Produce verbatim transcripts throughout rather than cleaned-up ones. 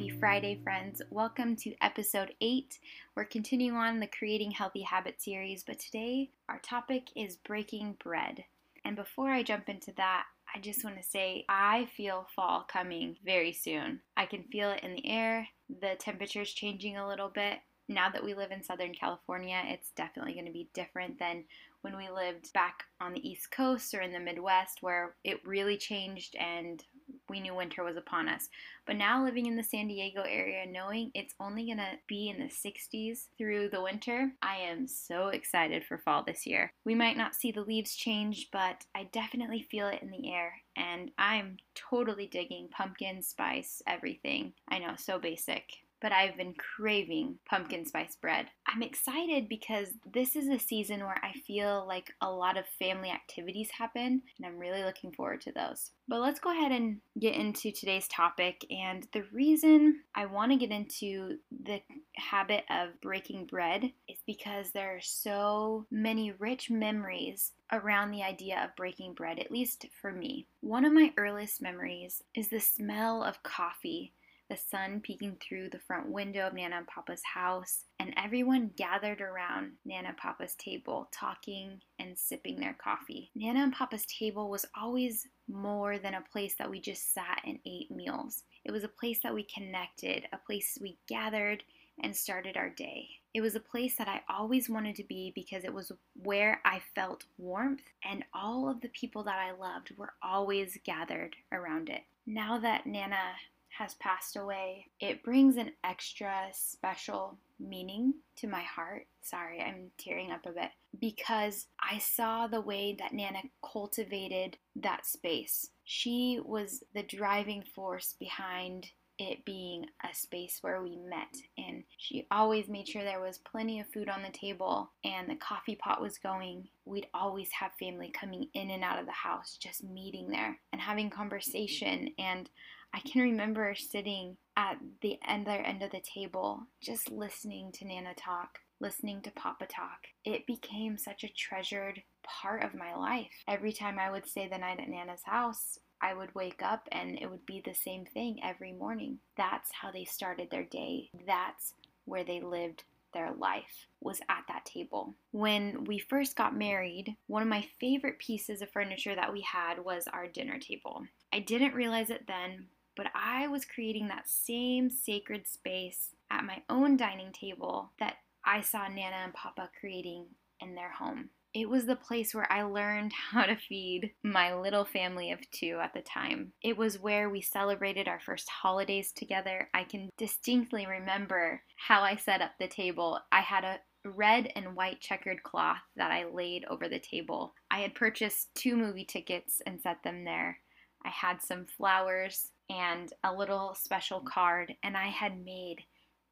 Happy Friday, friends. Welcome to episode eight. We're continuing on the Creating Healthy Habits series, but today our topic is breaking bread. And before I jump into that, I just want to say I feel fall coming very soon. I can feel it in the air. The temperature is changing a little bit. Now that we live in Southern California, it's definitely going to be different than when we lived back on the East Coast or in the Midwest, where it really changed and we knew winter was upon us. But now living in the San Diego area, knowing it's only going to be in the sixties through the winter, I am so excited for fall this year. We might not see the leaves change, but I definitely feel it in the air, and I'm totally digging pumpkin spice everything. I know, so basic. But I've been craving pumpkin spice bread. I'm excited because this is a season where I feel like a lot of family activities happen, and I'm really looking forward to those. But let's go ahead and get into today's topic, and the reason I want to get into the habit of breaking bread is because there are so many rich memories around the idea of breaking bread, at least for me. One of my earliest memories is the smell of coffee, the sun peeking through the front window of Nana and Papa's house, and everyone gathered around Nana and Papa's table, talking and sipping their coffee. Nana and Papa's table was always more than a place that we just sat and ate meals. It was a place that we connected, a place we gathered and started our day. It was a place that I always wanted to be because it was where I felt warmth, and all of the people that I loved were always gathered around it. Now that Nana has passed away, it brings an extra special meaning to my heart. Sorry, I'm tearing up a bit, because I saw the way that Nana cultivated that space. She was the driving force behind it being a space where we met, and she always made sure there was plenty of food on the table and the coffee pot was going. We'd always have family coming in and out of the house, just meeting there and having conversation. And I can remember sitting at the other end of the table, just listening to Nana talk, listening to Papa talk. It became such a treasured part of my life. Every time I would stay the night at Nana's house, I would wake up and it would be the same thing every morning. That's how they started their day. That's where they lived their life, was at that table. When we first got married, one of my favorite pieces of furniture that we had was our dinner table. I didn't realize it then, but I was creating that same sacred space at my own dining table that I saw Nana and Papa creating in their home. It was the place where I learned how to feed my little family of two at the time. It was where we celebrated our first holidays together. I can distinctly remember how I set up the table. I had a red and white checkered cloth that I laid over the table. I had purchased two movie tickets and set them there. I had some flowers and a little special card, and I had made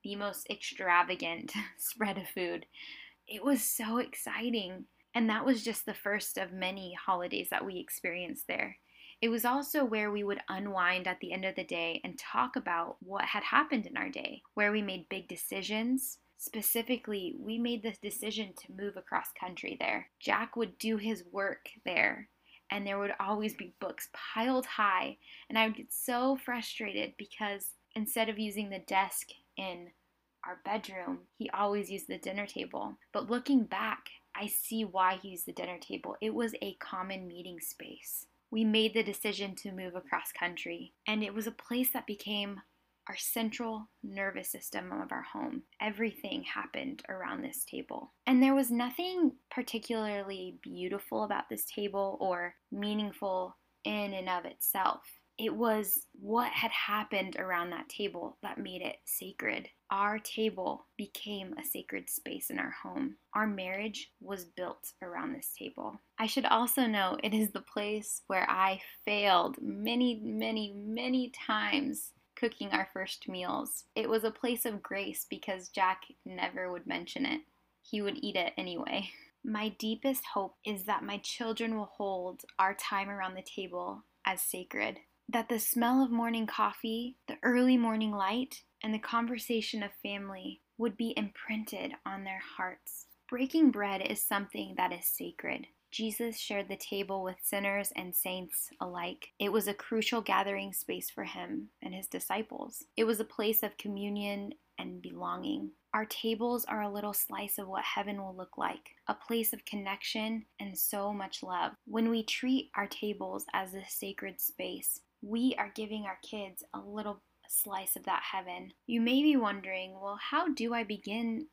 the most extravagant spread of food. It was so exciting. And that was just the first of many holidays that we experienced there. It was also where we would unwind at the end of the day and talk about what had happened in our day, where we made big decisions. Specifically, we made the decision to move across country there. Jack would do his work there, and there would always be books piled high, and I would get so frustrated because instead of using the desk in our bedroom, he always used the dinner table. But looking back, I see why he used the dinner table. It was a common meeting space. We made the decision to move across country, and it was a place that became our central nervous system of our home. Everything happened around this table. And there was nothing particularly beautiful about this table or meaningful in and of itself. It was what had happened around that table that made it sacred. Our table became a sacred space in our home. Our marriage was built around this table. I should also note it is the place where I failed many, many, many times cooking our first meals. It was a place of grace because Jack never would mention it. He would eat it anyway. My deepest hope is that my children will hold our time around the table as sacred. That the smell of morning coffee, the early morning light, and the conversation of family would be imprinted on their hearts. Breaking bread is something that is sacred. Jesus shared the table with sinners and saints alike. It was a crucial gathering space for him and his disciples. It was a place of communion and belonging. Our tables are a little slice of what heaven will look like, a place of connection and so much love. When we treat our tables as a sacred space, we are giving our kids a little slice of that heaven. You may be wondering, well, how do I begin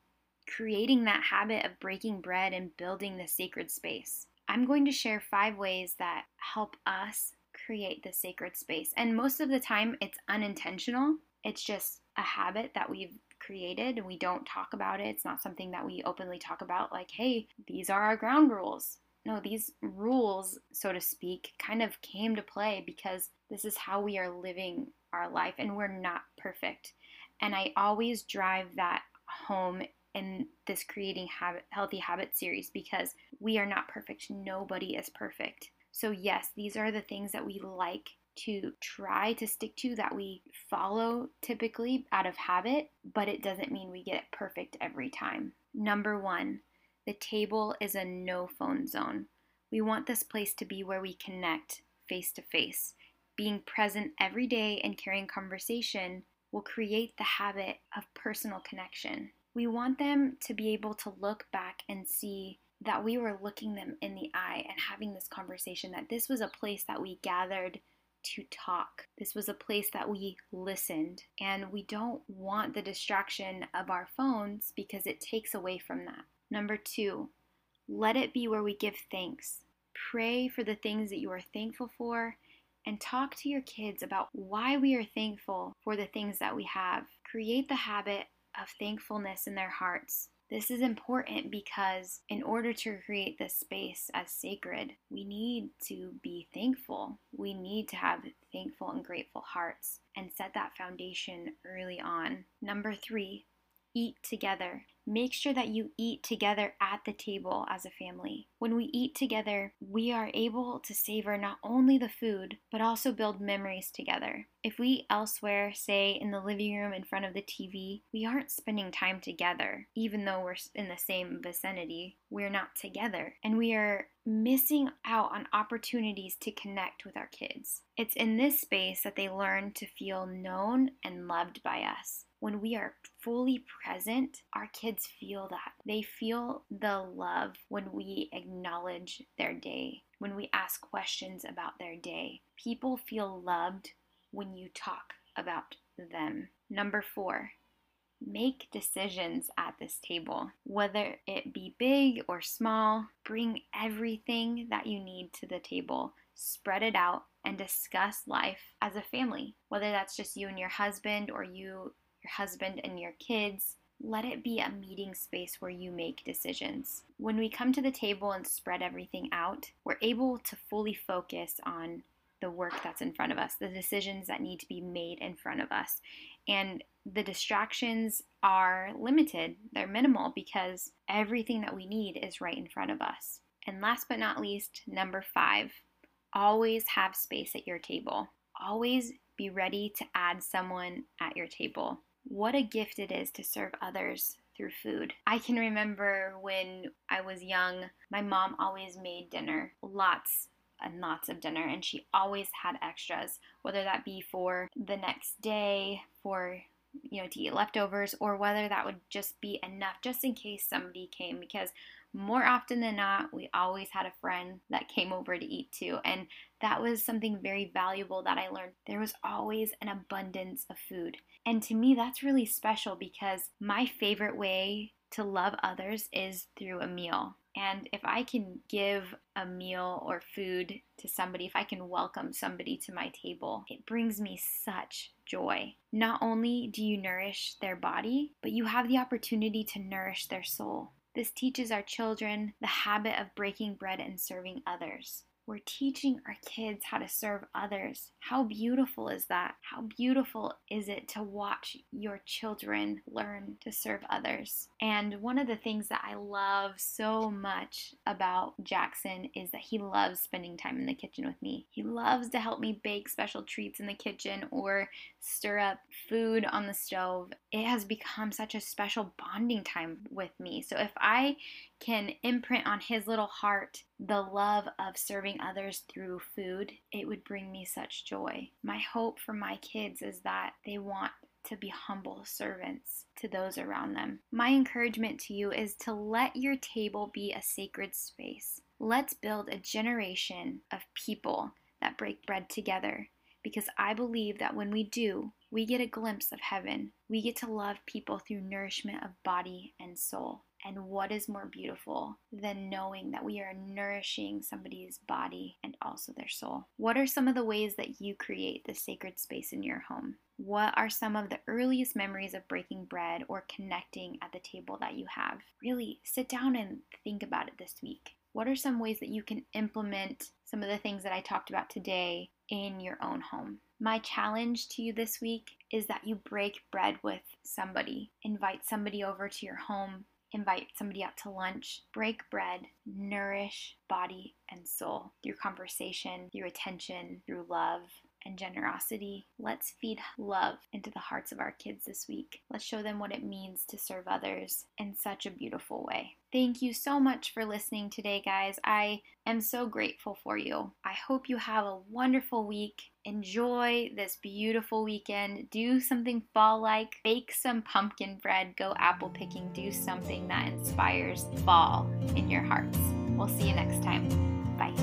creating that habit of breaking bread and building the sacred space? I'm going to share five ways that help us create the sacred space. And most of the time, it's unintentional. It's just a habit that we've created and we don't talk about it. It's not something that we openly talk about, like, hey, these are our ground rules. No, these rules, so to speak, kind of came to play because this is how we are living our life, and we're not perfect. And I always drive that home in this Creating Habit, Healthy Habit series, because we are not perfect. Nobody is perfect. So yes, these are the things that we like to try to stick to, that we follow typically out of habit, but it doesn't mean we get it perfect every time. Number one, the table is a no phone zone. We want this place to be where we connect face to face. Being present every day and carrying conversation will create the habit of personal connection. We want them to be able to look back and see that we were looking them in the eye and having this conversation, that this was a place that we gathered to talk. This was a place that we listened. And we don't want the distraction of our phones because it takes away from that. Number two, let it be where we give thanks. Pray for the things that you are thankful for, and talk to your kids about why we are thankful for the things that we have. Create the habit of thankfulness in their hearts. This is important because in order to create this space as sacred, we need to be thankful. We need to have thankful and grateful hearts and set that foundation early on. Number three, eat together. Make sure that you eat together at the table as a family. When we eat together, we are able to savor not only the food, but also build memories together. If we eat elsewhere, say in the living room in front of the T V, we aren't spending time together. Even though we're in the same vicinity, we're not together. And we are missing out on opportunities to connect with our kids. It's in this space that they learn to feel known and loved by us. When we are fully present, our kids feel that. They feel the love when we acknowledge their day, when we ask questions about their day. People feel loved when you talk about them. Number four, make decisions at this table. Whether it be big or small, bring everything that you need to the table. Spread it out and discuss life as a family, whether that's just you and your husband or you your husband and your kids. Let it be a meeting space where you make decisions. When we come to the table and spread everything out, we're able to fully focus on the work that's in front of us, the decisions that need to be made in front of us. And the distractions are limited, they're minimal, because everything that we need is right in front of us. And last but not least, number five, always have space at your table. Always be ready to add someone at your table. What a gift it is to serve others through food. I can remember when I was young, my mom always made dinner, lots and lots of dinner, and she always had extras, whether that be for the next day, for, you know, to eat leftovers, or whether that would just be enough just in case somebody came, because more often than not, we always had a friend that came over to eat too. And that was something very valuable that I learned. There was always an abundance of food. And to me, that's really special, because my favorite way to love others is through a meal. And if I can give a meal or food to somebody, if I can welcome somebody to my table, it brings me such joy. Not only do you nourish their body, but you have the opportunity to nourish their soul. This teaches our children the habit of breaking bread and serving others. We're teaching our kids how to serve others. How beautiful is that? How beautiful is it to watch your children learn to serve others? And one of the things that I love so much about Jackson is that he loves spending time in the kitchen with me. He loves to help me bake special treats in the kitchen or stir up food on the stove. It has become such a special bonding time with me. So if I can imprint on his little heart the love of serving others through food, it would bring me such joy. My hope for my kids is that they want to be humble servants to those around them. My encouragement to you is to let your table be a sacred space. Let's build a generation of people that break bread together, because I believe that when we do, we get a glimpse of heaven. We get to love people through nourishment of body and soul. And what is more beautiful than knowing that we are nourishing somebody's body and also their soul? What are some of the ways that you create this sacred space in your home? What are some of the earliest memories of breaking bread or connecting at the table that you have? Really sit down and think about it this week. What are some ways that you can implement some of the things that I talked about today in your own home? My challenge to you this week is that you break bread with somebody. Invite somebody over to your home. Invite somebody out to lunch. Break bread. Nourish body and soul through conversation, through attention, through love and generosity. Let's feed love into the hearts of our kids this week. Let's show them what it means to serve others in such a beautiful way. Thank you so much for listening today, guys. I am so grateful for you. I hope you have a wonderful week. Enjoy this beautiful weekend. Do something fall-like. Bake some pumpkin bread. Go apple picking. Do something that inspires fall in your hearts. We'll see you next time. Bye.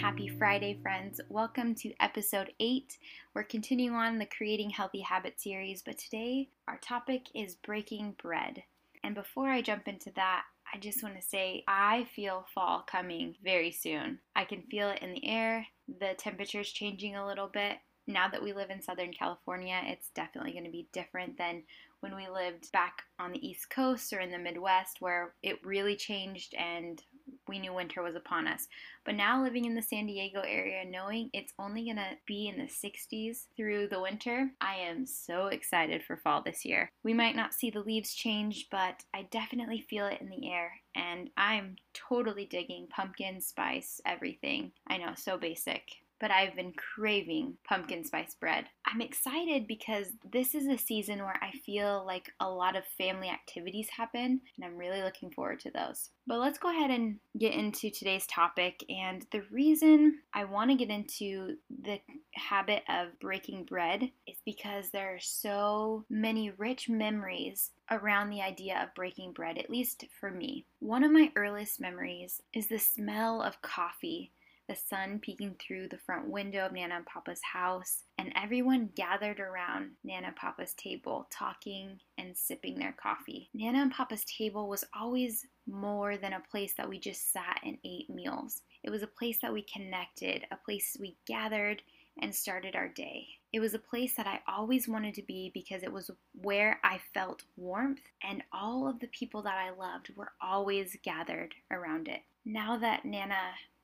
Happy Friday, friends. Welcome to episode eight. We're continuing on the Creating Healthy Habits series, but today our topic is breaking bread. And before I jump into that, I just want to say I feel fall coming very soon. I can feel it in the air. The temperature is changing a little bit. Now that we live in Southern California, it's definitely going to be different than when we lived back on the East Coast or in the Midwest, where it really changed and we knew winter was upon us. But now living in the San Diego area, knowing it's only going to be in the sixties through the winter, I am so excited for fall this year. We might not see the leaves change, but I definitely feel it in the air. And I'm totally digging pumpkin spice everything. I know, so basic. But I've been craving pumpkin spice bread. I'm excited because this is a season where I feel like a lot of family activities happen, and I'm really looking forward to those. But let's go ahead and get into today's topic. And the reason I want to get into the habit of breaking bread is because there are so many rich memories around the idea of breaking bread, at least for me. One of my earliest memories is the smell of coffee, the sun peeking through the front window of Nana and Papa's house, and everyone gathered around Nana and Papa's table, talking and sipping their coffee. Nana and Papa's table was always more than a place that we just sat and ate meals. It was a place that we connected, a place we gathered and started our day. It was a place that I always wanted to be because it was where I felt warmth, and all of the people that I loved were always gathered around it. Now that Nana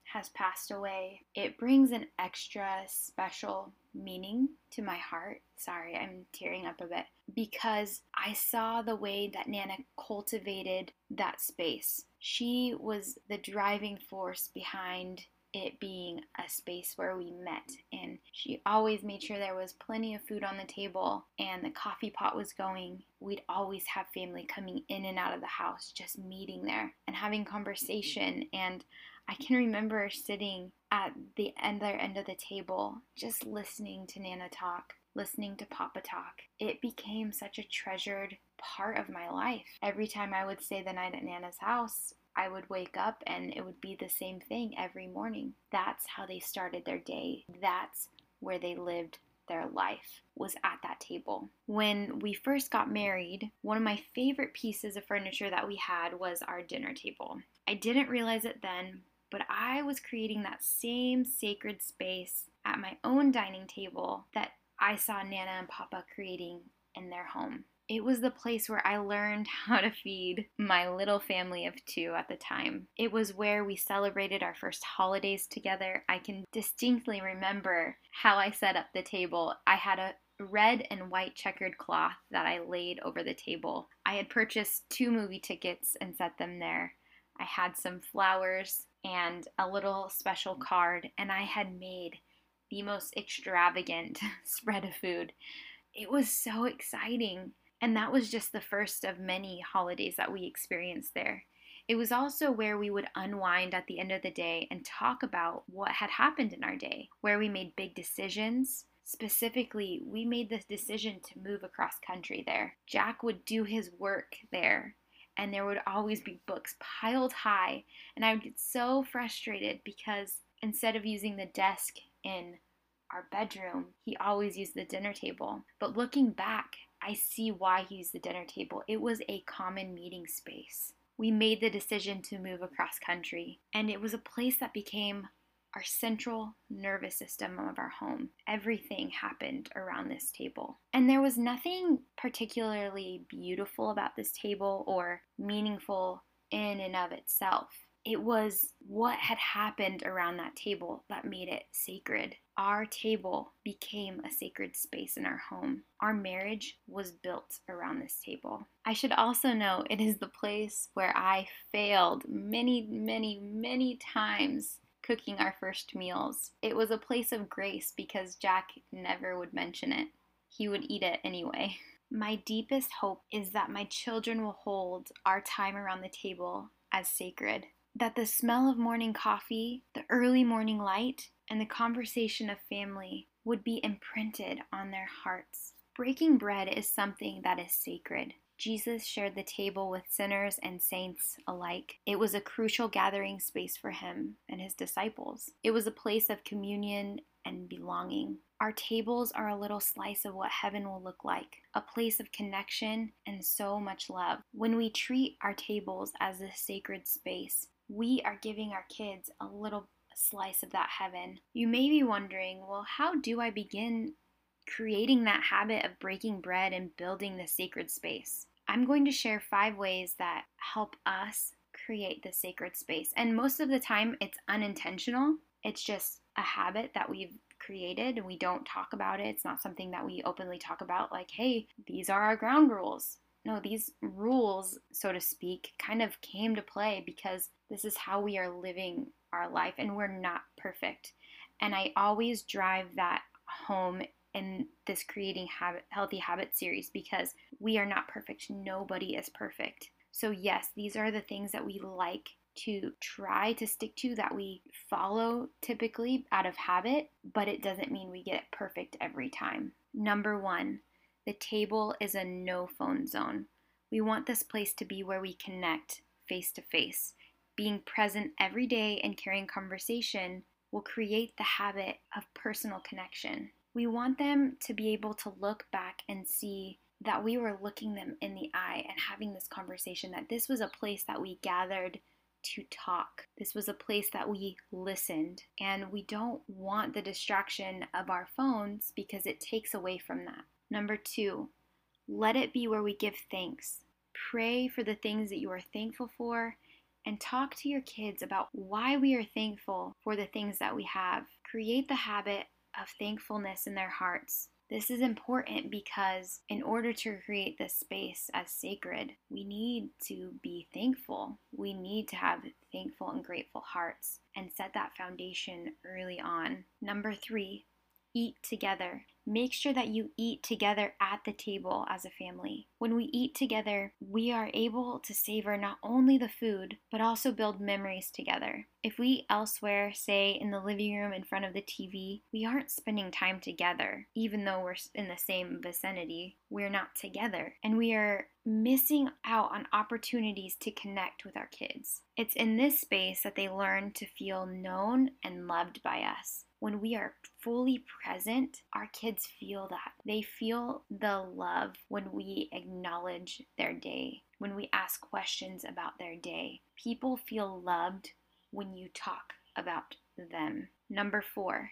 has passed away, it brings an extra special meaning to my heart. Sorry, I'm tearing up a bit, because I saw the way that Nana cultivated that space. She was the driving force behind it being a space where we met, and she always made sure there was plenty of food on the table and the coffee pot was going. We'd always have family coming in and out of the house, just meeting there and having conversation. And I can remember sitting at the other end of the table, just listening to Nana talk, listening to Papa Talk. It became such a treasured part of my life. Every time I would stay the night at Nana's house, I would wake up and it would be the same thing every morning. That's how they started their day. That's where they lived their life, was at that table. When we first got married, one of my favorite pieces of furniture that we had was our dinner table. I didn't realize it then, but I was creating that same sacred space at my own dining table that I saw Nana and Papa creating in their home. It was the place where I learned how to feed my little family of two at the time. It was where we celebrated our first holidays together. I can distinctly remember how I set up the table. I had a red and white checkered cloth that I laid over the table. I had purchased two movie tickets and set them there. I had some flowers and a little special card, and I had made the most extravagant spread of food. It was so exciting. And that was just the first of many holidays that we experienced there. It was also where we would unwind at the end of the day and talk about what had happened in our day, where we made big decisions. Specifically, we made the decision to move across country there. Jack would do his work there, and there would always be books piled high, and I would get so frustrated because instead of using the desk in our bedroom, he always used the dinner table. But looking back, I see why he used the dinner table. It was a common meeting space. We made the decision to move across country, and it was a place that became our central nervous system of our home. Everything happened around this table. And there was nothing particularly beautiful about this table or meaningful in and of itself. It was what had happened around that table that made it sacred. Our table became a sacred space in our home. Our marriage was built around this table. I should also note it is the place where I failed many, many, many times cooking our first meals. It was a place of grace because Jack never would mention it. He would eat it anyway. My deepest hope is that my children will hold our time around the table as sacred. That the smell of morning coffee, the early morning light, and the conversation of family would be imprinted on their hearts. Breaking bread is something that is sacred. Jesus shared the table with sinners and saints alike. It was a crucial gathering space for him and his disciples. It was a place of communion and belonging. Our tables are a little slice of what heaven will look like, a place of connection and so much love. When we treat our tables as a sacred space, we are giving our kids a little slice of that heaven. You may be wondering, well, how do I begin creating that habit of breaking bread and building the sacred space? I'm going to share five ways that help us create the sacred space. And most of the time, it's unintentional. It's just a habit that we've created and we don't talk about it. It's not something that we openly talk about, like, hey, these are our ground rules. No, these rules, so to speak, kind of came to play because this is how we are living our life, and we're not perfect. And I always drive that home in this Creating Habit, Healthy Habits series because we are not perfect. Nobody is perfect. So yes, these are the things that we like to try to stick to, that we follow typically out of habit, but it doesn't mean we get it perfect every time. Number one, the table is a no phone zone. We want this place to be where we connect face to face. Being present every day and carrying conversation will create the habit of personal connection. We want them to be able to look back and see that we were looking them in the eye and having this conversation, that this was a place that we gathered to talk. This was a place that we listened, and we don't want the distraction of our phones because it takes away from that. Number two, let it be where we give thanks. Pray for the things that you are thankful for, and talk to your kids about why we are thankful for the things that we have. Create the habit of thankfulness in their hearts. This is important because in order to create this space as sacred, we need to be thankful. We need to have thankful and grateful hearts and set that foundation early on. Number three, eat together. make sure that you eat together at the table as a family. When we eat together, we are able to savor not only the food, but also build memories together. If we elsewhere, say in the living room in front of the T V, we aren't spending time together. Even though we're in the same vicinity, we're not together. And we are missing out on opportunities to connect with our kids. It's in this space that they learn to feel known and loved by us. When we are fully present, our kids feel that. They feel the love when we acknowledge their day, when we ask questions about their day. People feel loved when you talk about them. Number four,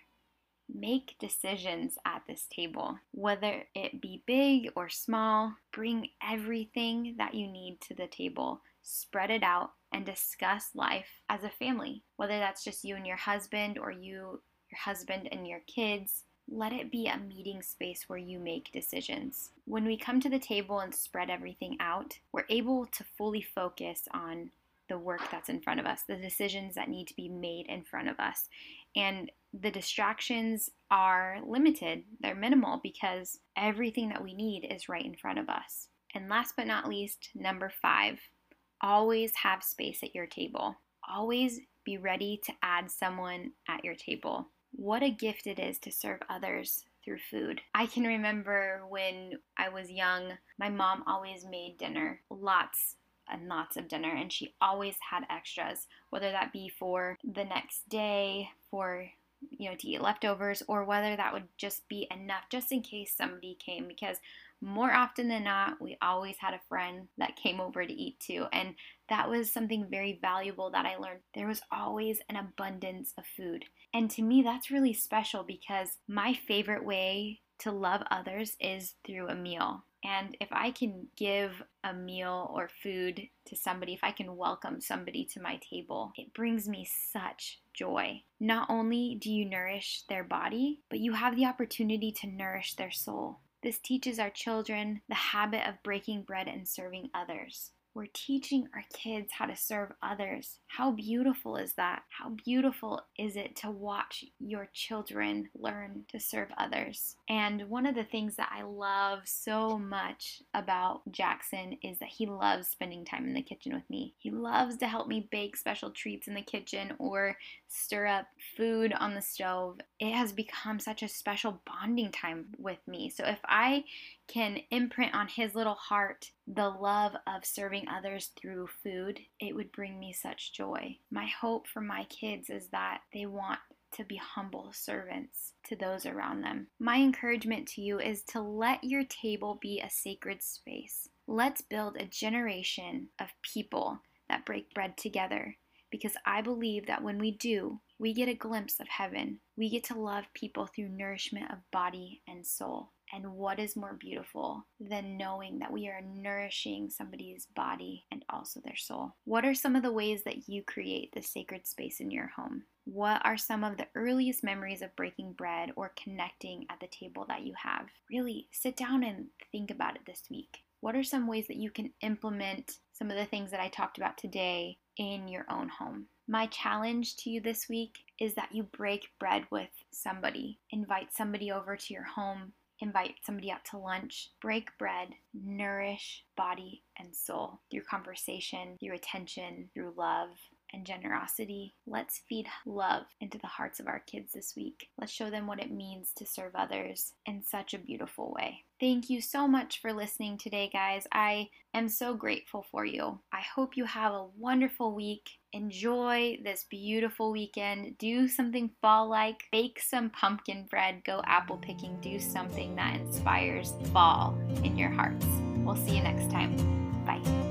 make decisions at this table. Whether it be big or small, bring everything that you need to the table. Spread it out and discuss life as a family. Whether that's just you and your husband or you your husband and your kids, let it be a meeting space where you make decisions. When we come to the table and spread everything out, we're able to fully focus on the work that's in front of us, the decisions that need to be made in front of us. And the distractions are limited, they're minimal, because everything that we need is right in front of us. And last but not least, number five, always have space at your table. Always be ready to add someone at your table. What a gift it is to serve others through food. I can remember when I was young, my mom always made dinner, lots and lots of dinner, and she always had extras, whether that be for the next day, for, you know, to eat leftovers, or whether that would just be enough just in case somebody came, because more often than not, we always had a friend that came over to eat too, and that was something very valuable that I learned. There was always an abundance of food, and to me, that's really special, because my favorite way to love others is through a meal. And if I can give a meal or food to somebody, if I can welcome somebody to my table, it brings me such joy. Not only do you nourish their body, but you have the opportunity to nourish their soul. This teaches our children the habit of breaking bread and serving others. We're teaching our kids how to serve others. How beautiful is that? How beautiful is it to watch your children learn to serve others? And one of the things that I love so much about Jackson is that he loves spending time in the kitchen with me. He loves to help me bake special treats in the kitchen or stir up food on the stove. It has become such a special bonding time with me. So if I can imprint on his little heart the love of serving others through food, it would bring me such joy. My hope for my kids is that they want to be humble servants to those around them. My encouragement to you is to let your table be a sacred space. Let's build a generation of people that break bread together, because I believe that when we do, we get a glimpse of heaven. We get to love people through nourishment of body and soul. And what is more beautiful than knowing that we are nourishing somebody's body and also their soul? What are some of the ways that you create this sacred space in your home? What are some of the earliest memories of breaking bread or connecting at the table that you have? Really sit down and think about it this week. What are some ways that you can implement some of the things that I talked about today in your own home? My challenge to you this week is that you break bread with somebody. Invite somebody over to your home. Invite somebody out to lunch. Break bread. Nourish body and soul through conversation, through attention, through love and generosity. Let's feed love into the hearts of our kids this week. Let's show them what it means to serve others in such a beautiful way. Thank you so much for listening today, guys. I am so grateful for you. I hope you have a wonderful week. Enjoy this beautiful weekend. Do something fall-like. Bake some pumpkin bread. Go apple picking. Do something that inspires fall in your hearts. We'll see you next time. Bye.